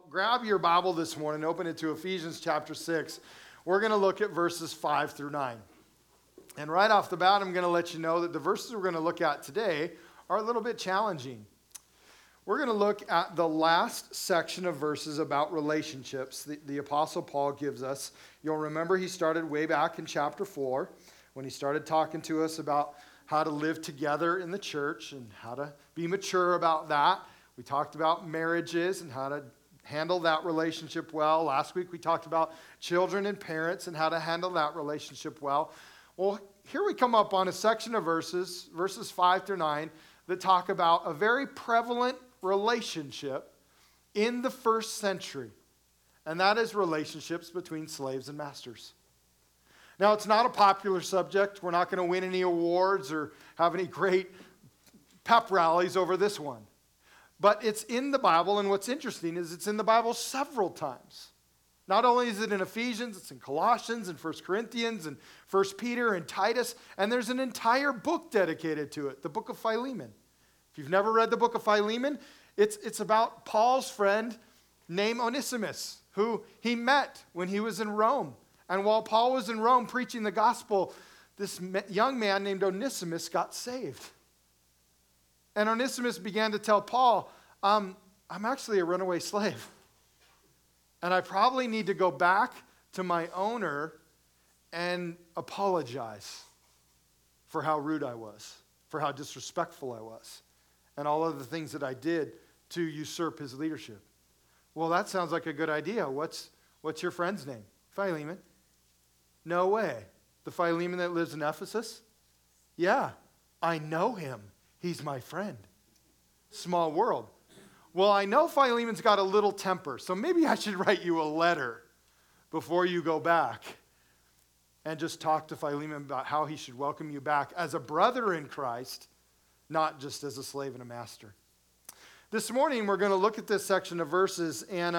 Well, grab your Bible this morning, open it to Ephesians chapter 6. We're going to look at verses 5 through 9. And right off the bat, I'm going to let you know that the verses we're going to look at today are a little bit challenging. We're going to look at the last section of verses about relationships the Apostle Paul gives us. You'll remember he started way back in chapter 4 when he started talking to us about how to live together in the church and how to be mature about that. We talked about marriages and how to handle that relationship well. Last week we talked about children and parents and how to handle that relationship well. Well, here we come up on a section of verses, verses 5 through 9, that talk about a very prevalent relationship in the first century, and that is relationships between slaves and masters. Now, it's not a popular subject. We're not going to win any awards or have any great pep rallies over this one. But it's in the Bible, and what's interesting is it's in the Bible several times. Not only is it in Ephesians, it's in Colossians and 1 Corinthians and 1 Peter and Titus, and there's an entire book dedicated to it, the book of Philemon. If you've never read the book of Philemon, it's about Paul's friend named Onesimus, who he met when he was in Rome. And while Paul was in Rome preaching the gospel, this young man named Onesimus got saved. And Onesimus began to tell Paul, I'm actually a runaway slave. And I probably need to go back to my owner and apologize for how rude I was, for how disrespectful I was, and all of the things that I did to usurp his leadership. Well, that sounds like a good idea. What's your friend's name? Philemon. No way. The Philemon that lives in Ephesus? Yeah, I know him. He's my friend. Small world. Well, I know Philemon's got a little temper, so maybe I should write you a letter before you go back and just talk to Philemon about how he should welcome you back as a brother in Christ, not just as a slave and a master. This morning, we're going to look at this section of verses, and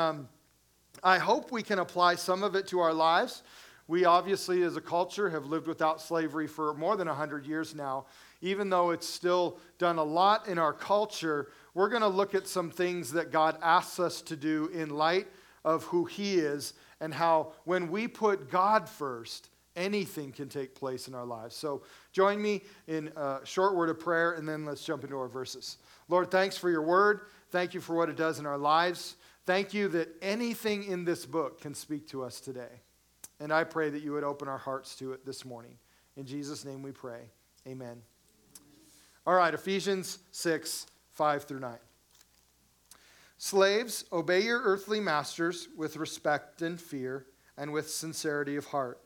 I hope we can apply some of it to our lives. We obviously, as a culture, have lived without slavery for more than 100 years now. Even though it's still done a lot in our culture, we're going to look at some things that God asks us to do in light of who He is and how when we put God first, anything can take place in our lives. So join me in a short word of prayer, and then let's jump into our verses. Lord, thanks for your word. Thank you for what it does in our lives. Thank you that anything in this book can speak to us today. And I pray that you would open our hearts to it this morning. In Jesus' name we pray. Amen. All right, Ephesians 6, 5 through 9. Slaves, obey your earthly masters with respect and fear and with sincerity of heart,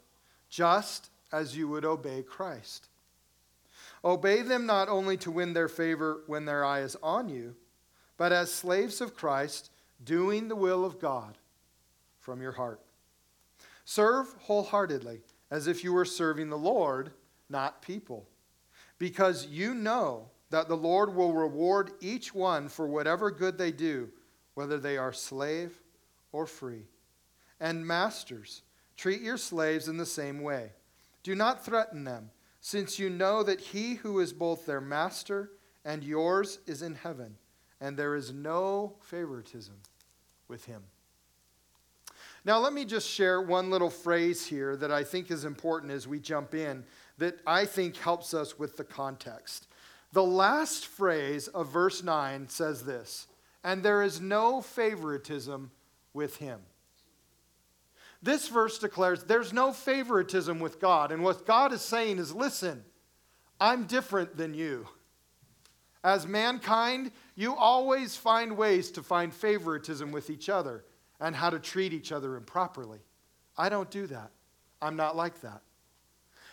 just as you would obey Christ. Obey them not only to win their favor when their eye is on you, but as slaves of Christ, doing the will of God from your heart. Serve wholeheartedly, as if you were serving the Lord, not people, because you know that the Lord will reward each one for whatever good they do, whether they are slave or free. And masters, treat your slaves in the same way. Do not threaten them, since you know that he who is both their master and yours is in heaven, and there is no favoritism with him. Now, let me just share one little phrase here that I think is important as we jump in, that I think helps us with the context. The last phrase of verse 9 says this, and there is no favoritism with him. This verse declares there's no favoritism with God, and what God is saying is, listen, I'm different than you. As mankind, you always find ways to find favoritism with each other and how to treat each other improperly. I don't do that. I'm not like that.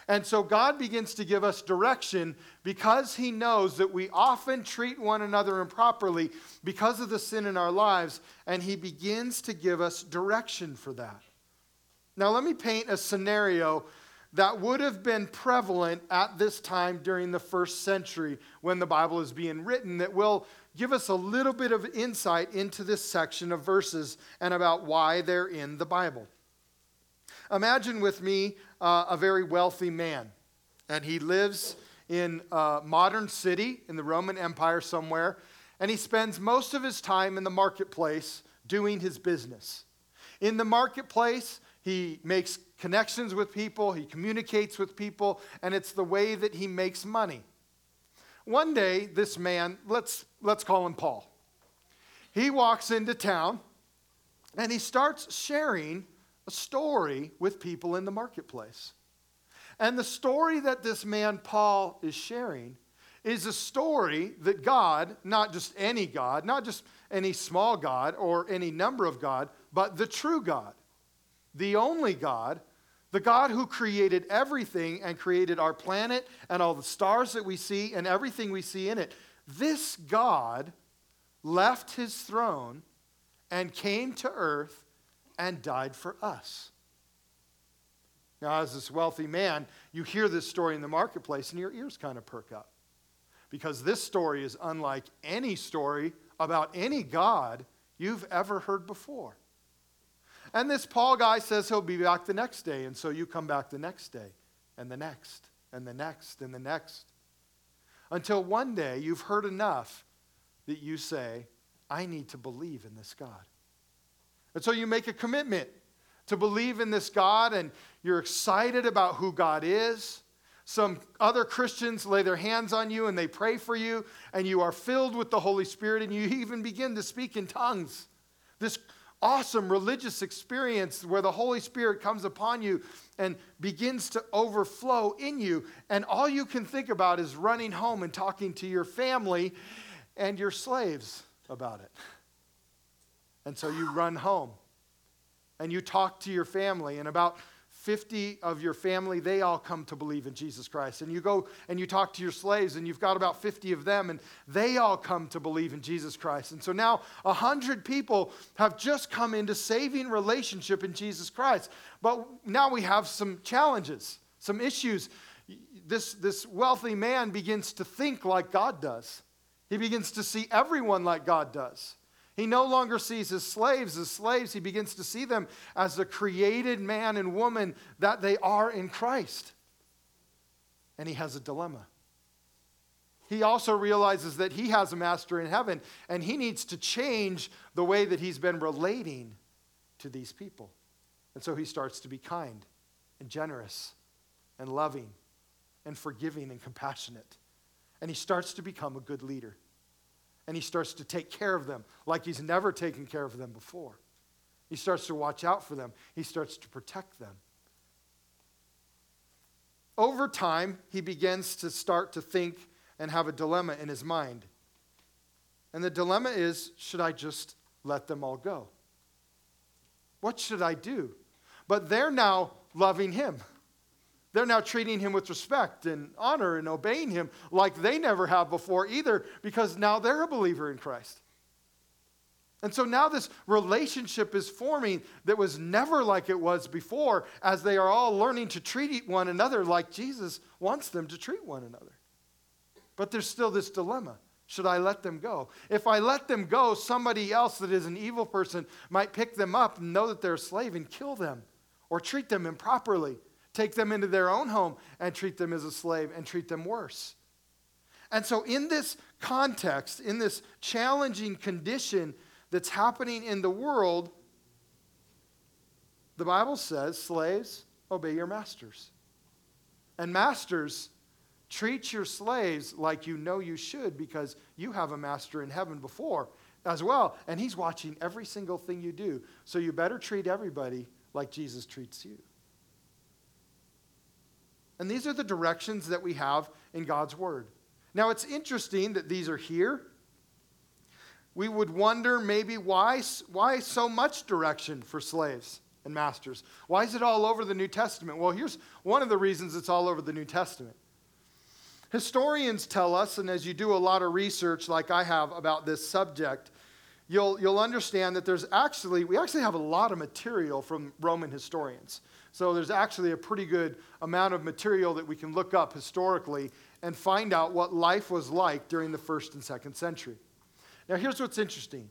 And so God begins to give us direction because he knows that we often treat one another improperly because of the sin in our lives, and he begins to give us direction for that. Now let me paint a scenario that would have been prevalent at this time during the first century when the Bible is being written that will give us a little bit of insight into this section of verses and about why they're in the Bible. Imagine with me a very wealthy man, and he lives in a modern city in the Roman Empire somewhere, and he spends most of his time in the marketplace doing his business. In the marketplace, he makes connections with people, he communicates with people, and it's the way that he makes money. One day, this man, let's call him Paul, he walks into town and he starts sharing a story with people in the marketplace. And the story that this man Paul is sharing is a story that God, not just any small God or any number of God, but the true God, the only God, the God who created everything and created our planet and all the stars that we see and everything we see in it. This God left his throne and came to earth and died for us. Now, as this wealthy man, you hear this story in the marketplace and your ears kind of perk up, because this story is unlike any story about any God you've ever heard before. And this Paul guy says he'll be back the next day, and so you come back the next day, and the next, and the next, and the next, until one day you've heard enough that you say, I need to believe in this God. And so you make a commitment to believe in this God, and you're excited about who God is. Some other Christians lay their hands on you, and they pray for you, and you are filled with the Holy Spirit, and you even begin to speak in tongues. This awesome religious experience where the Holy Spirit comes upon you and begins to overflow in you, and all you can think about is running home and talking to your family and your slaves about it. And so you run home and you talk to your family, and about 50 of your family, they all come to believe in Jesus Christ. And you go and you talk to your slaves, and you've got about 50 of them, and they all come to believe in Jesus Christ. And so now 100 people have just come into saving relationship in Jesus Christ. But now we have some challenges, some issues. This wealthy man begins to think like God does. He begins to see everyone like God does. He no longer sees his slaves as slaves. He begins to see them as the created man and woman that they are in Christ. And he has a dilemma. He also realizes that he has a master in heaven, and he needs to change the way that he's been relating to these people. And so he starts to be kind and generous and loving and forgiving and compassionate. And he starts to become a good leader. And he starts to take care of them like he's never taken care of them before. He starts to watch out for them. He starts to protect them. Over time, he begins to start to think and have a dilemma in his mind. And the dilemma is, should I just let them all go? What should I do? But they're now loving him. They're now treating him with respect and honor and obeying him like they never have before either, because now they're a believer in Christ. And so now this relationship is forming that was never like it was before, as they are all learning to treat one another like Jesus wants them to treat one another. But there's still this dilemma. Should I let them go? If I let them go, somebody else that is an evil person might pick them up and know that they're a slave and kill them or treat them improperly. Take them into their own home and treat them as a slave and treat them worse. And so in this context, in this challenging condition that's happening in the world, the Bible says, slaves, obey your masters. And masters, treat your slaves like you know you should, because you have a master in heaven before as well, and he's watching every single thing you do. So you better treat everybody like Jesus treats you. And these are the directions that we have in God's Word. Now, it's interesting that these are here. We would wonder maybe why so much direction for slaves and masters? Why is it all over the New Testament? Well, here's one of the reasons it's all over the New Testament. Historians tell us, and as you do a lot of research like I have about this subject, you'll understand that we actually have a lot of material from Roman historians. So there's actually a pretty good amount of material that we can look up historically and find out what life was like during the 1st and 2nd century. Now, here's what's interesting.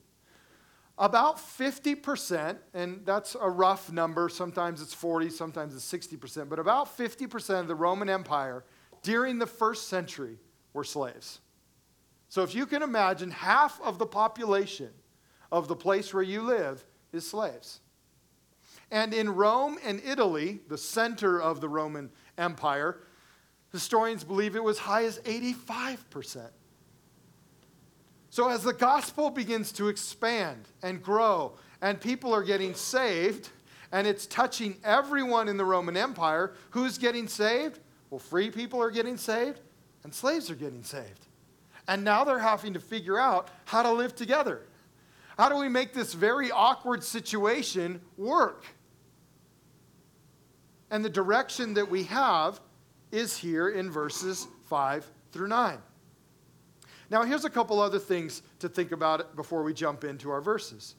About 50%, and that's a rough number, sometimes it's 40, sometimes it's 60%, but about 50% of the Roman Empire during the 1st century were slaves. So if you can imagine, half of the population of the place where you live is slaves. And in Rome and Italy, the center of the Roman Empire, historians believe it was high as 85%. So as the gospel begins to expand and grow, and people are getting saved, and it's touching everyone in the Roman Empire, who's getting saved? Well, free people are getting saved, and slaves are getting saved. And now they're having to figure out how to live together. How do we make this very awkward situation work? And the direction that we have is here in verses 5 through 9. Now, here's a couple other things to think about before we jump into our verses.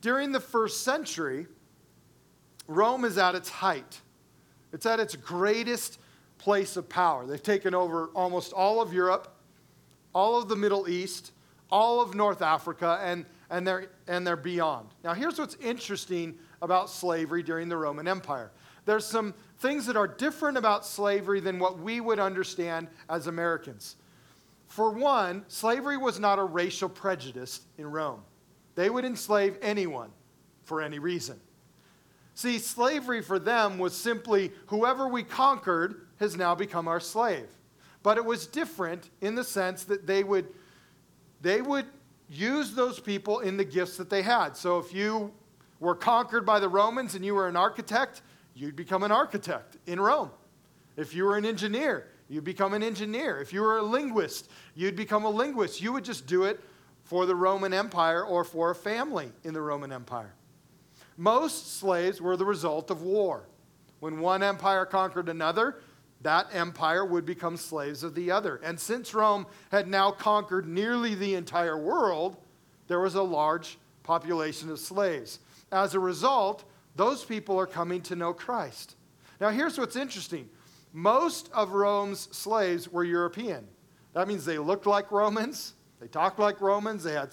During the first century, Rome is at its height. It's at its greatest place of power. They've taken over almost all of Europe, all of the Middle East, all of North Africa, and they're beyond. Now, here's what's interesting about slavery during the Roman Empire. There's some things that are different about slavery than what we would understand as Americans. For one, slavery was not a racial prejudice in Rome. They would enslave anyone for any reason. See, slavery for them was simply whoever we conquered has now become our slave. But it was different in the sense that they would use those people in the gifts that they had. So if you were conquered by the Romans and you were an architect, you'd become an architect in Rome. If you were an engineer, you'd become an engineer. If you were a linguist, you'd become a linguist. You would just do it for the Roman Empire or for a family in the Roman Empire. Most slaves were the result of war. When one empire conquered another, that empire would become slaves of the other. And since Rome had now conquered nearly the entire world, there was a large population of slaves. As a result, those people are coming to know Christ. Now, here's what's interesting. Most of Rome's slaves were European. That means they looked like Romans, they talked like Romans, they had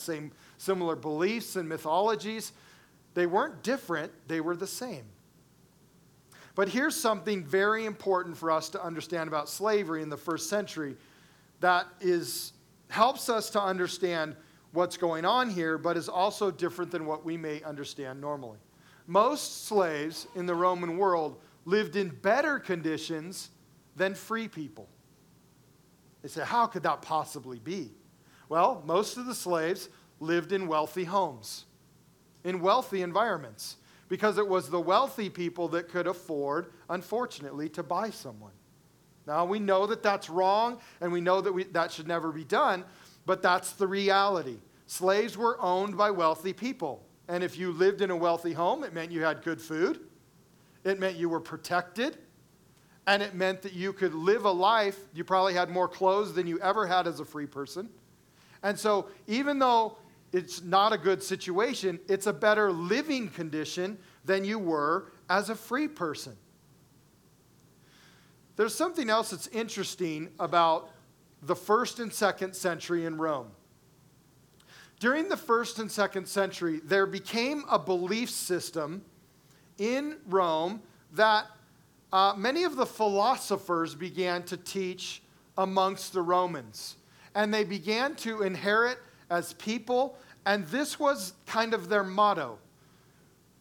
similar beliefs and mythologies. They weren't different, they were the same. But here's something very important for us to understand about slavery in the first century that helps us to understand what's going on here, but is also different than what we may understand normally. Most slaves in the Roman world lived in better conditions than free people. They say, how could that possibly be? Well, most of the slaves lived in wealthy homes, in wealthy environments, because it was the wealthy people that could afford, unfortunately, to buy someone. Now, we know that that's wrong, and we know that that should never be done, but that's the reality. Slaves were owned by wealthy people, and if you lived in a wealthy home, it meant you had good food, it meant you were protected, and it meant that you could live a life. You probably had more clothes than you ever had as a free person, and so even though it's not a good situation, it's a better living condition than you were as a free person. There's something else that's interesting about the first and second century in Rome. During the first and second century, there became a belief system in Rome that many of the philosophers began to teach amongst the Romans. And they began to inherit as people, and this was kind of their motto,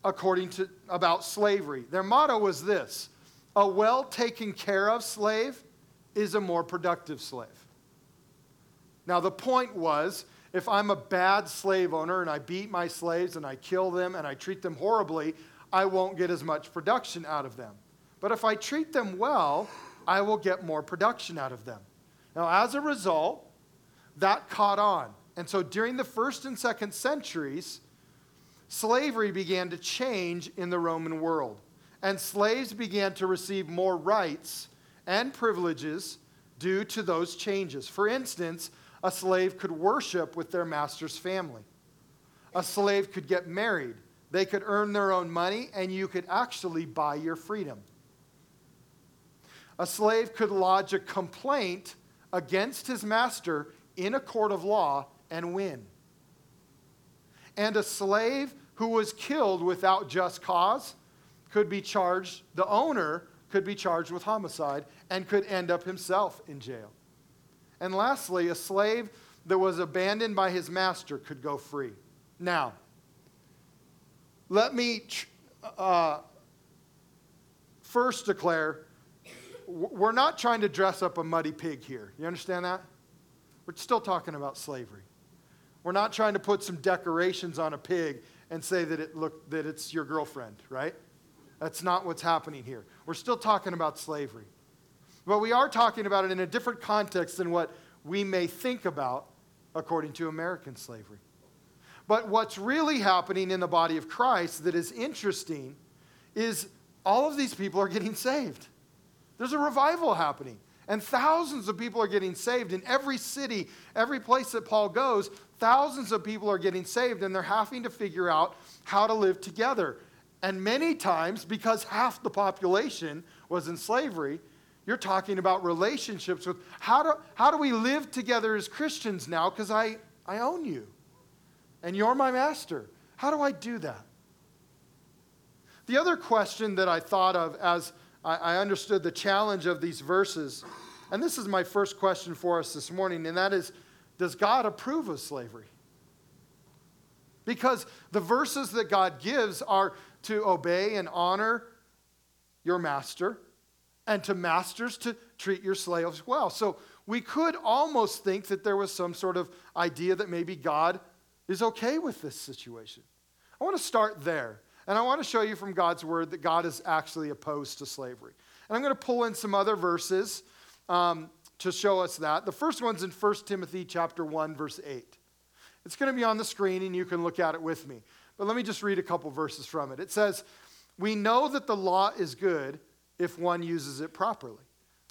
about slavery. Their motto was this: a well taken care of slave is a more productive slave. Now, the point was, if I'm a bad slave owner and I beat my slaves and I kill them and I treat them horribly, I won't get as much production out of them. But if I treat them well, I will get more production out of them. Now, as a result, that caught on. And so during the first and second centuries, slavery began to change in the Roman world. And slaves began to receive more rights and privileges due to those changes. For instance, a slave could worship with their master's family. A slave could get married. They could earn their own money, and you could actually buy your freedom. A slave could lodge a complaint against his master in a court of law and win. And a slave who was killed without just cause could be charged, the owner could be charged with homicide and could end up himself in jail. And lastly, a slave that was abandoned by his master could go free. Now, Let me first declare, we're not trying to dress up a muddy pig here. You understand that? We're still talking about slavery. We're not trying to put some decorations on a pig and say that that it's your girlfriend, right? That's not what's happening here. We're still talking about slavery. But we are talking about it in a different context than what we may think about according to American slavery. But what's really happening in the body of Christ that is interesting is all of these people are getting saved. There's a revival happening. And thousands of people are getting saved in every city, every place that Paul goes. Thousands of people are getting saved, and they're having to figure out how to live together. And many times, because half the population was in slavery, you're talking about relationships with how do we live together as Christians now, because I own you and you're my master. How do I do that? The other question that I thought of as I understood the challenge of these verses, and this is my first question for us this morning, and that is, does God approve of slavery? Because the verses that God gives are to obey and honor your master, and to masters to treat your slaves well. So we could almost think that there was some sort of idea that maybe God is okay with this situation. I want to start there. And I want to show you from God's word that God is actually opposed to slavery. And I'm going to pull in some other verses to show us that. The first one's in 1 Timothy chapter 1, verse 8. It's going to be on the screen, and you can look at it with me. But let me just read a couple verses from it. It says, "We know that the law is good if one uses it properly.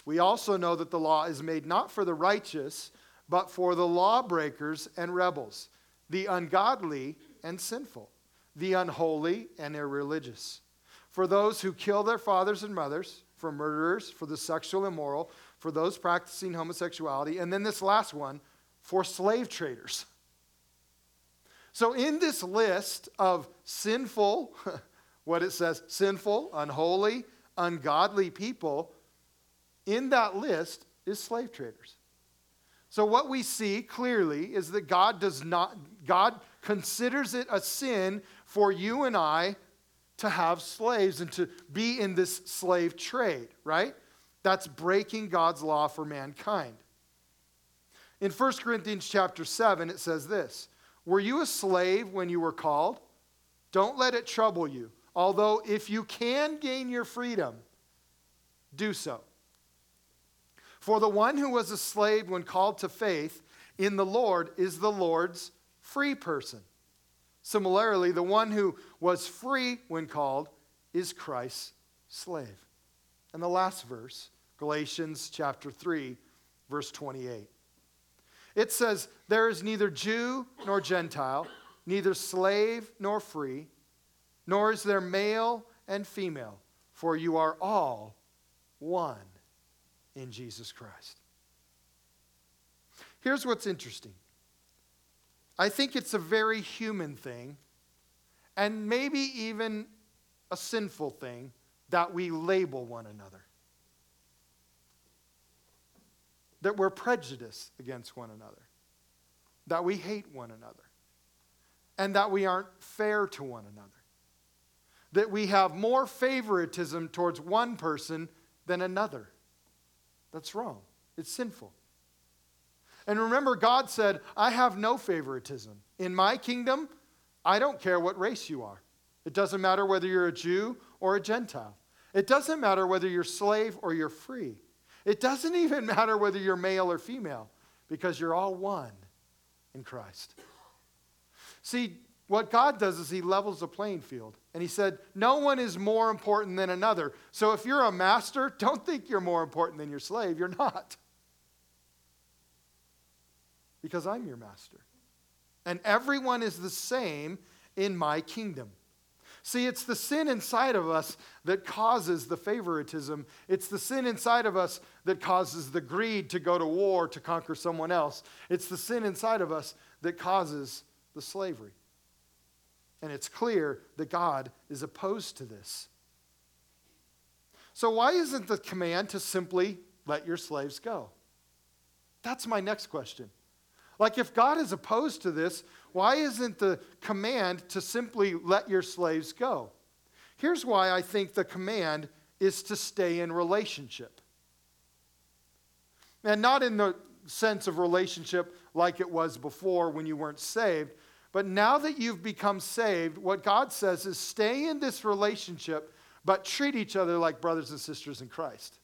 We also know that the law is made not for the righteous, but for the lawbreakers and rebels, the ungodly and sinful, the unholy and irreligious, for those who kill their fathers and mothers, for murderers, for the sexual immoral, for those practicing homosexuality," and then this last one, for slave traders. So in this list of sinful, what it says, sinful, unholy, ungodly people, in that list is slave traders. So what we see clearly is that God considers it a sin for you and I to have slaves and to be in this slave trade, right? That's breaking God's law for mankind. In 1 Corinthians chapter 7, it says this, "Were you a slave when you were called? Don't let it trouble you. Although if you can gain your freedom, do so. For the one who was a slave when called to faith in the Lord is the Lord's free person. Similarly, the one who was free when called is Christ's slave." And the last verse, Galatians chapter 3, verse 28. It says, "There is neither Jew nor Gentile, neither slave nor free, nor is there male and female, for you are all one in Jesus Christ." Here's what's interesting. I think it's a very human thing, and maybe even a sinful thing, that we label one another. That we're prejudiced against one another. That we hate one another. And that we aren't fair to one another. That we have more favoritism towards one person than another. That's wrong. It's sinful. And remember, God said, "I have no favoritism. In my kingdom, I don't care what race you are. It doesn't matter whether you're a Jew or a Gentile. It doesn't matter whether you're slave or you're free. It doesn't even matter whether you're male or female, because you're all one in Christ." See, what God does is he levels the playing field. And he said, no one is more important than another. So if you're a master, don't think you're more important than your slave. You're not. Because I'm your master. And everyone is the same in my kingdom. See, it's the sin inside of us that causes the favoritism. It's the sin inside of us that causes the greed to go to war to conquer someone else. It's the sin inside of us that causes the slavery. And it's clear that God is opposed to this. So why isn't the command to simply let your slaves go? That's my next question. Like, if God is opposed to this, why isn't the command to simply let your slaves go? Here's why I think the command is to stay in relationship. And not in the sense of relationship like it was before when you weren't saved, but now that you've become saved, what God says is stay in this relationship, but treat each other like brothers and sisters in Christ.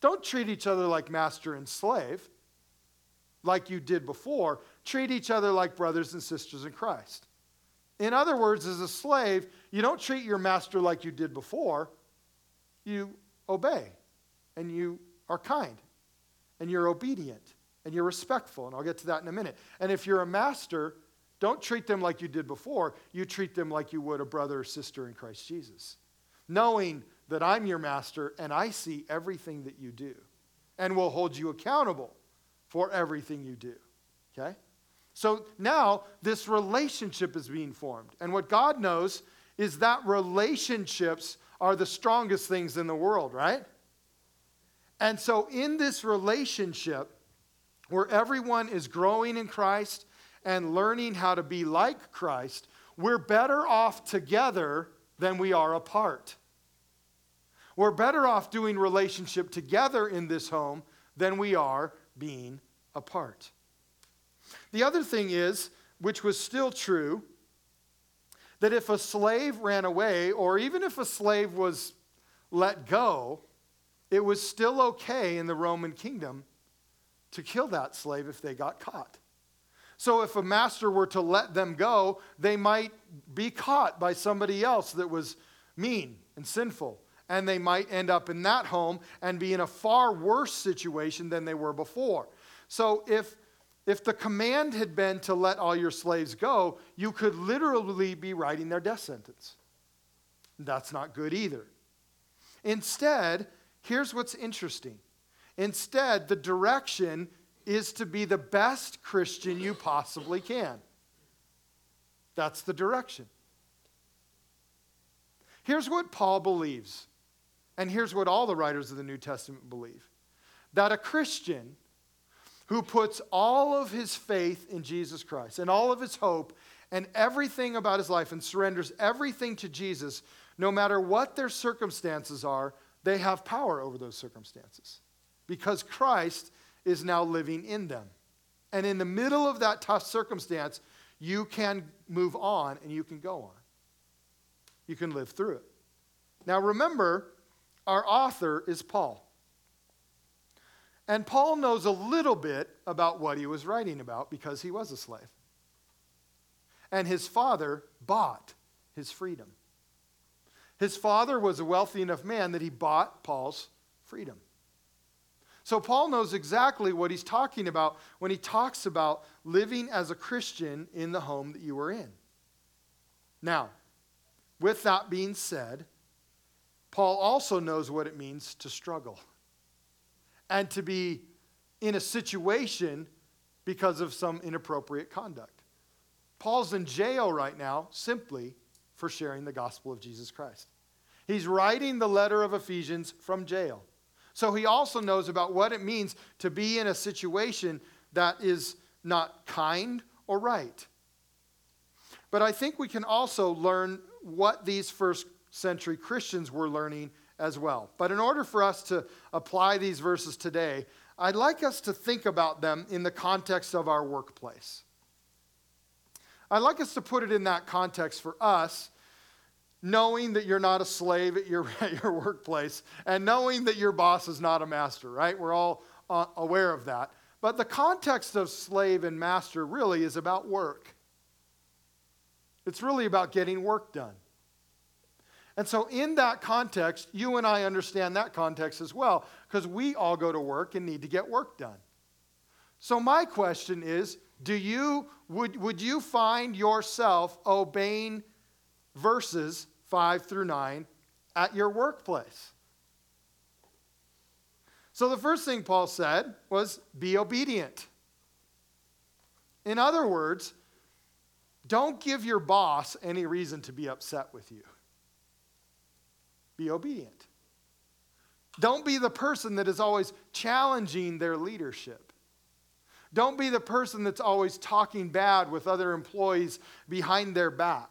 Don't treat each other like master and slave, like you did before. Treat each other like brothers and sisters in Christ. In other words, as a slave, you don't treat your master like you did before. You obey, and you are kind, and you're obedient, and you're respectful, and I'll get to that in a minute. And if you're a master, don't treat them like you did before. You treat them like you would a brother or sister in Christ Jesus, knowing that I'm your master, and I see everything that you do, and will hold you accountable for everything you do, okay? So now this relationship is being formed. And what God knows is that relationships are the strongest things in the world, right? And so in this relationship where everyone is growing in Christ and learning how to be like Christ, we're better off together than we are apart. We're better off doing relationship together in this home than we are being apart. The other thing is, which was still true, that if a slave ran away, or even if a slave was let go, it was still okay in the Roman kingdom to kill that slave if they got caught. So if a master were to let them go, they might be caught by somebody else that was mean and sinful, and they might end up in that home and be in a far worse situation than they were before. So if the command had been to let all your slaves go, you could literally be writing their death sentence. That's not good either. Instead, here's what's interesting. Instead, the direction is to be the best Christian you possibly can. That's the direction. Here's what Paul believes, and here's what all the writers of the New Testament believe, that a Christian who puts all of his faith in Jesus Christ and all of his hope and everything about his life and surrenders everything to Jesus, no matter what their circumstances are, they have power over those circumstances because Christ is now living in them. And in the middle of that tough circumstance, you can move on and you can go on. You can live through it. Now remember, our author is Paul. And Paul knows a little bit about what he was writing about because he was a slave. And his father bought his freedom. His father was a wealthy enough man that he bought Paul's freedom. So Paul knows exactly what he's talking about when he talks about living as a Christian in the home that you were in. Now, with that being said, Paul also knows what it means to struggle and to be in a situation because of some inappropriate conduct. Paul's in jail right now simply for sharing the gospel of Jesus Christ. He's writing the letter of Ephesians from jail. So he also knows about what it means to be in a situation that is not kind or right. But I think we can also learn what these first century Christians were learning as well. But in order for us to apply these verses today, I'd like us to think about them in the context of our workplace. I'd like us to put it in that context for us, knowing that you're not a slave at your workplace and knowing that your boss is not a master, right? We're all aware of that. But the context of slave and master really is about work. It's really about getting work done. And so in that context, you and I understand that context as well, because we all go to work and need to get work done. So my question is, would you find yourself obeying verses 5-9 at your workplace? So the first thing Paul said was, be obedient. In other words, don't give your boss any reason to be upset with you. Be obedient. Don't be the person that is always challenging their leadership. Don't be the person that's always talking bad with other employees behind their back.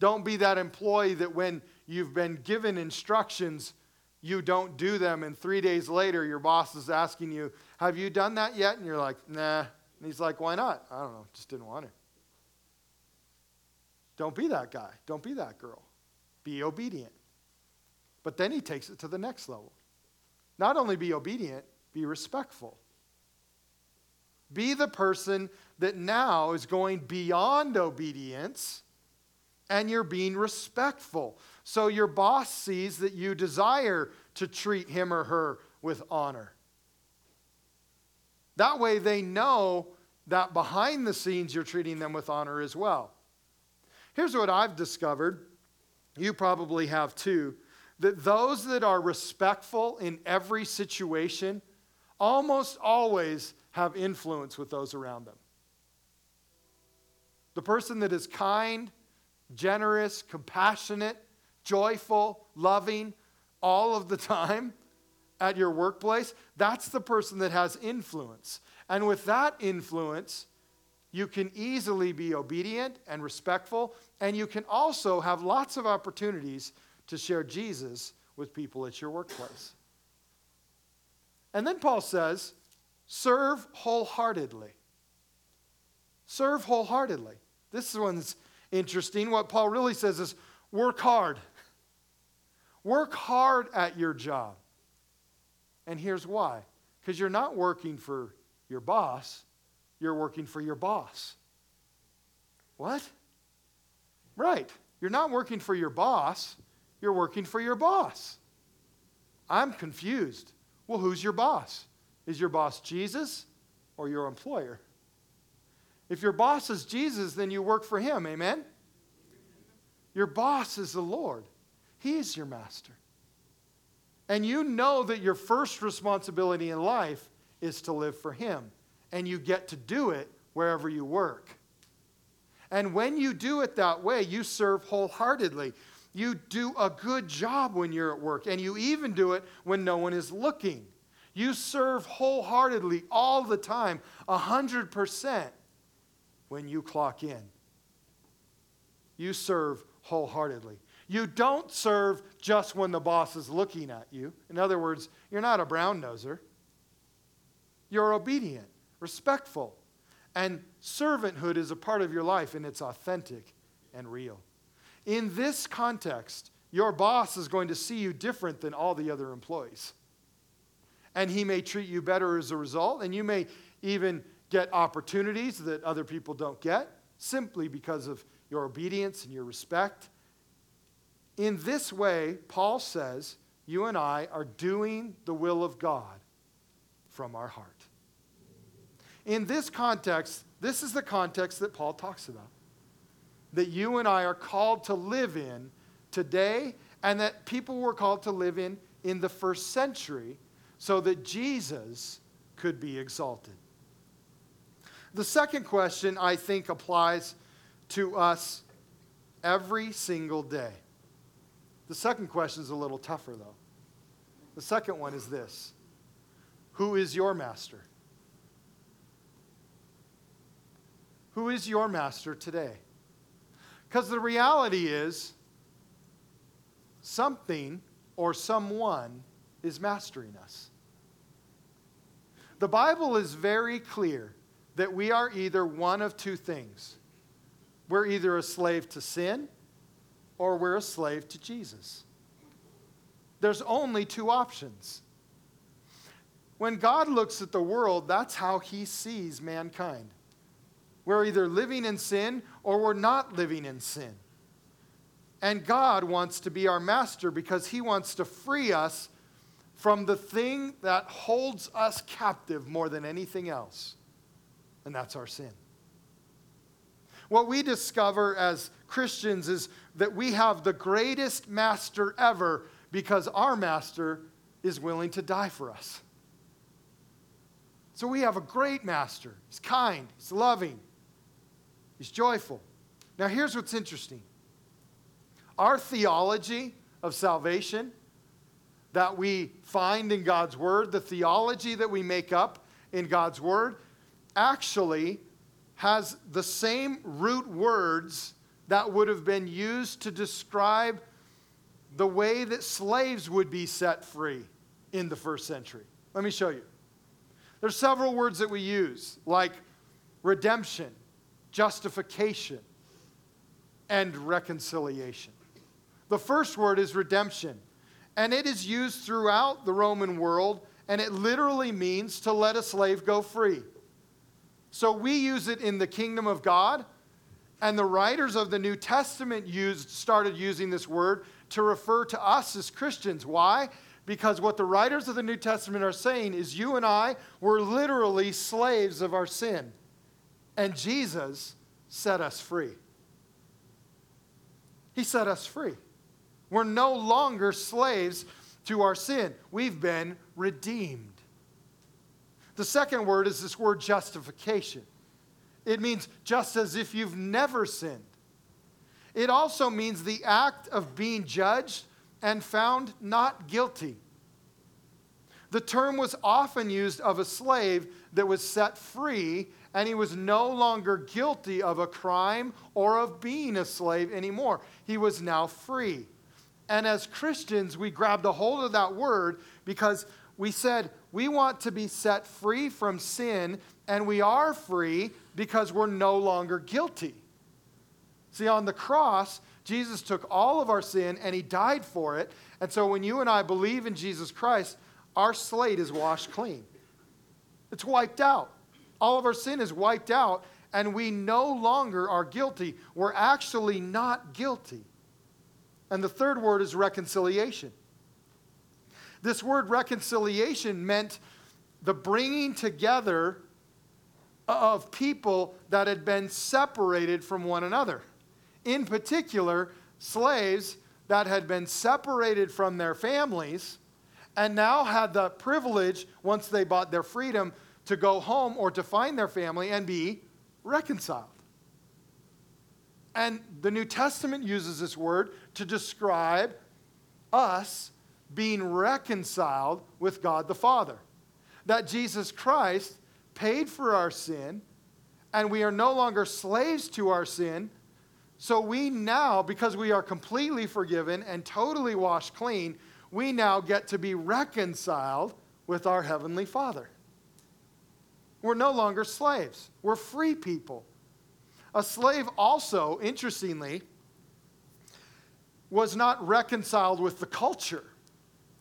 Don't be that employee that when you've been given instructions, you don't do them, and 3 days later your boss is asking you, have you done that yet? And you're like, nah. And he's like, why not? I don't know, just didn't want to. Don't be that guy. Don't be that girl. Be obedient. But then he takes it to the next level. Not only be obedient, be respectful. Be the person that now is going beyond obedience, and you're being respectful. So your boss sees that you desire to treat him or her with honor. That way they know that behind the scenes you're treating them with honor as well. Here's what I've discovered. You probably have too. That those that are respectful in every situation almost always have influence with those around them. The person that is kind, generous, compassionate, joyful, loving, all of the time at your workplace, that's the person that has influence. And with that influence, you can easily be obedient and respectful, and you can also have lots of opportunities to share Jesus with people at your workplace. And then Paul says, serve wholeheartedly. Serve wholeheartedly. This one's interesting. What Paul really says is work hard. Work hard at your job. And here's why. Because you're not working for your boss. You're working for your boss. What? Right. You're not working for your boss. You're working for your boss. I'm confused. Well, who's your boss? Is your boss Jesus or your employer? If your boss is Jesus, then you work for him, amen? Your boss is the Lord. He is your master. And you know that your first responsibility in life is to live for him. And you get to do it wherever you work. And when you do it that way, you serve wholeheartedly. You do a good job when you're at work, and you even do it when no one is looking. You serve wholeheartedly all the time, 100%. When you clock in, you serve wholeheartedly. You don't serve just when the boss is looking at you. In other words, you're not a brown noser. You're obedient, respectful, and servanthood is a part of your life, and it's authentic and real. In this context, your boss is going to see you different than all the other employees. And he may treat you better as a result, and you may even get opportunities that other people don't get simply because of your obedience and your respect. In this way, Paul says, you and I are doing the will of God from our heart. In this context, this is the context that Paul talks about, that you and I are called to live in today, and that people were called to live in the first century so that Jesus could be exalted. The second question, I think, applies to us every single day. The second question is a little tougher, though. The second one is this. Who is your master? Who is your master today? Because the reality is, something or someone is mastering us. The Bible is very clear that we are either one of two things. We're either a slave to sin or we're a slave to Jesus. There's only two options. When God looks at the world, that's how he sees mankind. We're either living in sin or we're not living in sin. And God wants to be our master because he wants to free us from the thing that holds us captive more than anything else. And that's our sin. What we discover as Christians is that we have the greatest master ever because our master is willing to die for us. So we have a great master. He's kind. He's loving. He's joyful. Now here's what's interesting. Our theology of salvation that we find in God's word, the theology that we make up in God's word actually has the same root words that would have been used to describe the way that slaves would be set free in the first century. Let me show you. There's several words that we use, like redemption, justification, and reconciliation. The first word is redemption, and it is used throughout the Roman world, and it literally means to let a slave go free. So we use it in the kingdom of God, and the writers of the New Testament started using this word to refer to us as Christians. Why? Because what the writers of the New Testament are saying is you and I were literally slaves of our sin. And Jesus set us free. He set us free. We're no longer slaves to our sin. We've been redeemed. The second word is this word justification. It means just as if you've never sinned. It also means the act of being judged and found not guilty. The term was often used of a slave that was set free, and he was no longer guilty of a crime or of being a slave anymore. He was now free. And as Christians, we grabbed a hold of that word because we said we want to be set free from sin, and we are free because we're no longer guilty. See, on the cross, Jesus took all of our sin, and he died for it. And so when you and I believe in Jesus Christ, our slate is washed clean. It's wiped out. All of our sin is wiped out, and we no longer are guilty. We're actually not guilty. And the third word is reconciliation. This word reconciliation meant the bringing together of people that had been separated from one another. In particular, slaves that had been separated from their families and now had the privilege, once they bought their freedom, to go home or to find their family and be reconciled. And the New Testament uses this word to describe us being reconciled with God the Father. That Jesus Christ paid for our sin, and we are no longer slaves to our sin. So we now, because we are completely forgiven and totally washed clean, we now get to be reconciled with our Heavenly Father. We're no longer slaves. We're free people. A slave also, interestingly, was not reconciled with the culture,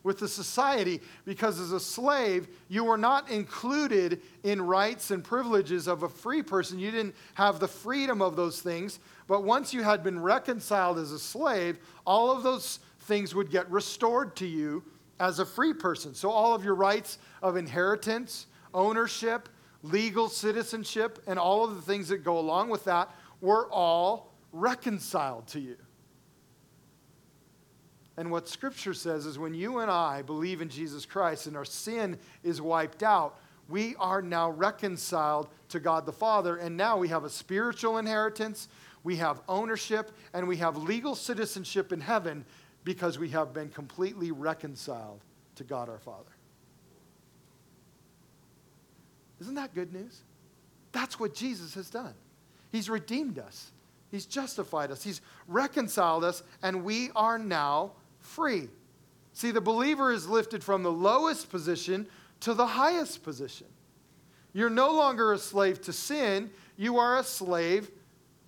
with the society, because as a slave, you were not included in rights and privileges of a free person. You didn't have the freedom of those things. But once you had been reconciled as a slave, all of those things would get restored to you as a free person. So all of your rights of inheritance, ownership, legal citizenship, and all of the things that go along with that were all reconciled to you. And what Scripture says is when you and I believe in Jesus Christ and our sin is wiped out, we are now reconciled to God the Father, and now we have a spiritual inheritance, we have ownership, and we have legal citizenship in heaven because we have been completely reconciled to God our Father. Isn't that good news? That's what Jesus has done. He's redeemed us. He's justified us. He's reconciled us, and we are now free. See, the believer is lifted from the lowest position to the highest position. You're no longer a slave to sin. You are a slave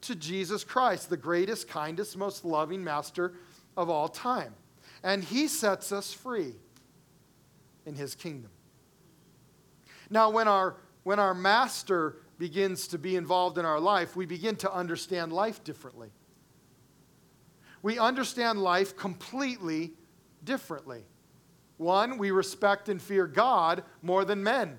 to Jesus Christ, the greatest, kindest, most loving master of all time. And he sets us free in his kingdom. Now, when our master begins to be involved in our life, we begin to understand life differently. We understand life completely differently. One, we respect and fear God more than men.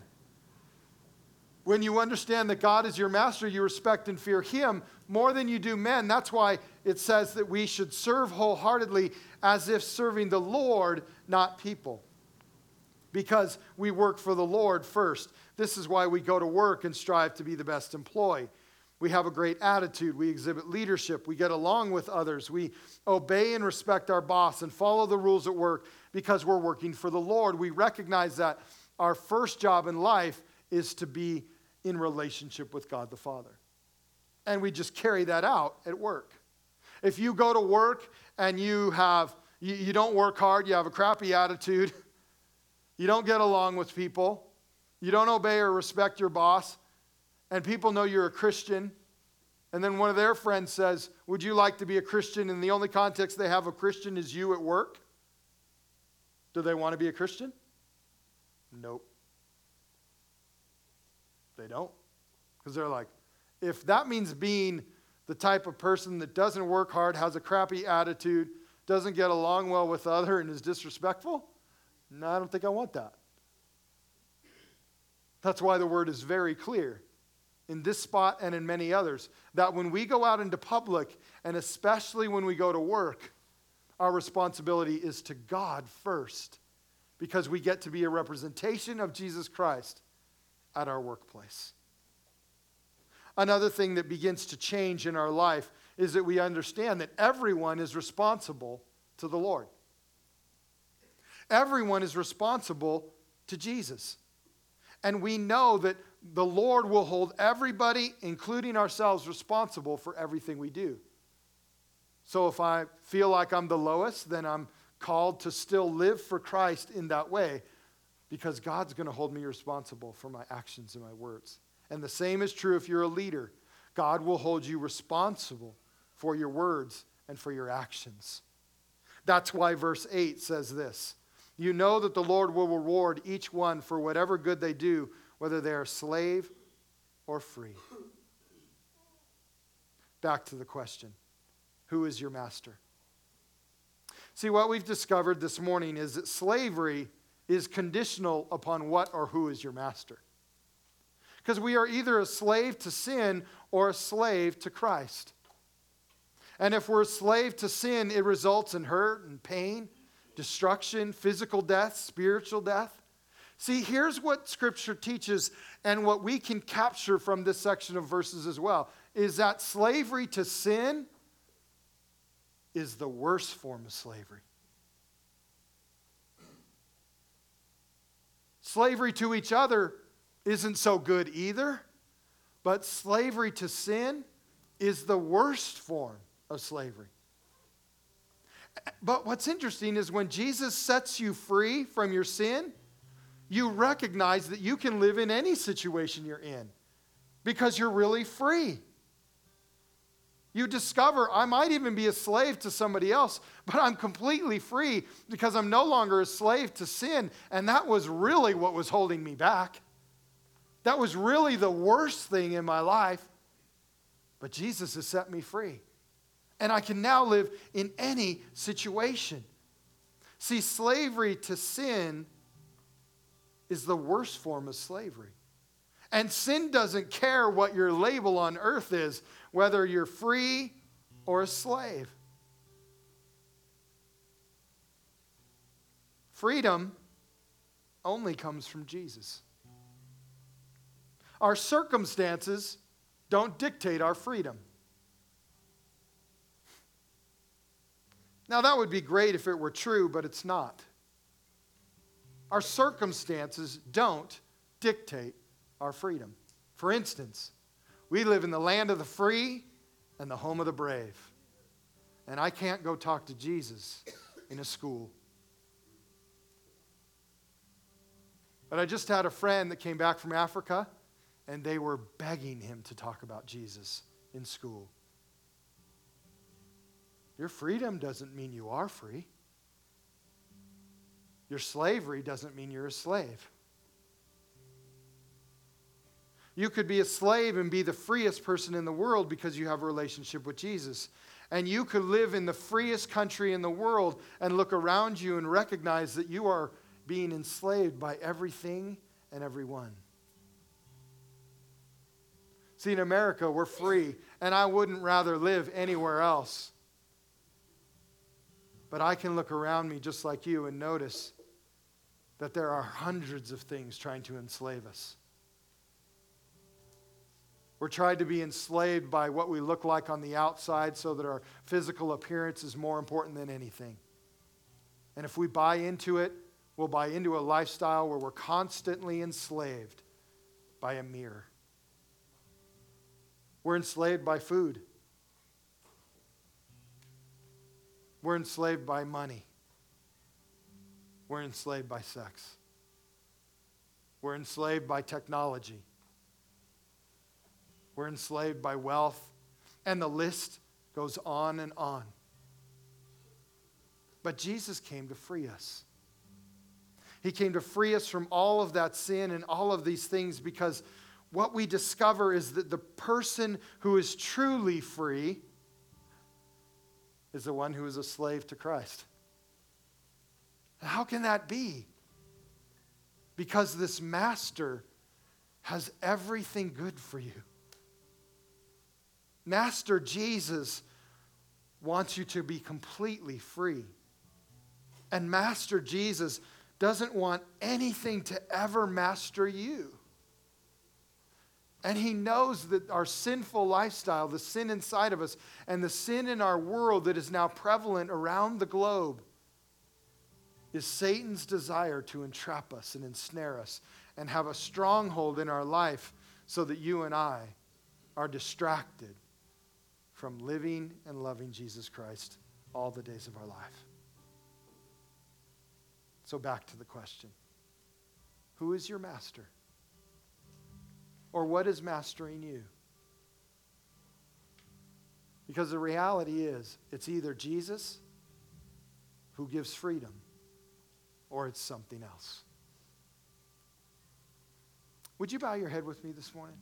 When you understand that God is your master, you respect and fear him more than you do men. That's why it says that we should serve wholeheartedly as if serving the Lord, not people. Because we work for the Lord first. This is why we go to work and strive to be the best employee. We have a great attitude. We exhibit leadership. We get along with others. We obey and respect our boss and follow the rules at work because we're working for the Lord. We recognize that our first job in life is to be in relationship with God the Father. And we just carry that out at work. If you go to work and you don't work hard, you have a crappy attitude, you don't get along with people, you don't obey or respect your boss, and people know you're a Christian, and then one of their friends says, would you like to be a Christian? And the only context they have a Christian is you at work. Do they want to be a Christian? Nope. They don't. Because they're like, if that means being the type of person that doesn't work hard, has a crappy attitude, doesn't get along well with others, and is disrespectful, no, I don't think I want that. That's why the word is very clear in this spot and in many others, that when we go out into public, and especially when we go to work, our responsibility is to God first, because we get to be a representation of Jesus Christ at our workplace. Another thing that begins to change in our life is that we understand that everyone is responsible to the Lord. Everyone is responsible to Jesus. And we know that the Lord will hold everybody, including ourselves, responsible for everything we do. So if I feel like I'm the lowest, then I'm called to still live for Christ in that way, because God's going to hold me responsible for my actions and my words. And the same is true if you're a leader. God will hold you responsible for your words and for your actions. That's why verse 8 says this: you know that the Lord will reward each one for whatever good they do, whether they are slave or free. Back to the question, who is your master? See, what we've discovered this morning is that slavery is conditional upon what or who is your master. Because we are either a slave to sin or a slave to Christ. And if we're a slave to sin, it results in hurt and pain, destruction, physical death, spiritual death. See, here's what Scripture teaches, and what we can capture from this section of verses as well, is that slavery to sin is the worst form of slavery. Slavery to each other isn't so good either, but slavery to sin is the worst form of slavery. But what's interesting is when Jesus sets you free from your sin, you recognize that you can live in any situation you're in because you're really free. You discover, I might even be a slave to somebody else, but I'm completely free because I'm no longer a slave to sin, and that was really what was holding me back. That was really the worst thing in my life, but Jesus has set me free, and I can now live in any situation. See, slavery to sin is the worst form of slavery. And sin doesn't care what your label on earth is, whether you're free or a slave. Freedom only comes from Jesus. Our circumstances don't dictate our freedom. Now, that would be great if it were true, but it's not. Our circumstances don't dictate our freedom. For instance, we live in the land of the free and the home of the brave. And I can't go talk to Jesus in a school. But I just had a friend that came back from Africa, and they were begging him to talk about Jesus in school. Your freedom doesn't mean you are free. Your slavery doesn't mean you're a slave. You could be a slave and be the freest person in the world because you have a relationship with Jesus. And you could live in the freest country in the world and look around you and recognize that you are being enslaved by everything and everyone. See, in America, we're free, and I wouldn't rather live anywhere else. But I can look around me just like you and notice that there are hundreds of things trying to enslave us. We're trying to be enslaved by what we look like on the outside so that our physical appearance is more important than anything. And if we buy into it, we'll buy into a lifestyle where we're constantly enslaved by a mirror. We're enslaved by food. We're enslaved by money. We're enslaved by sex. We're enslaved by technology. We're enslaved by wealth. And the list goes on and on. But Jesus came to free us. He came to free us from all of that sin and all of these things, because what we discover is that the person who is truly free is the one who is a slave to Christ. How can that be? Because this master has everything good for you. Master Jesus wants you to be completely free. And Master Jesus doesn't want anything to ever master you. And he knows that our sinful lifestyle, the sin inside of us, and the sin in our world that is now prevalent around the globe, is Satan's desire to entrap us and ensnare us and have a stronghold in our life so that you and I are distracted from living and loving Jesus Christ all the days of our life. So back to the question. Who is your master? Or what is mastering you? Because the reality is, it's either Jesus who gives freedom, or it's something else. Would you bow your head with me this morning?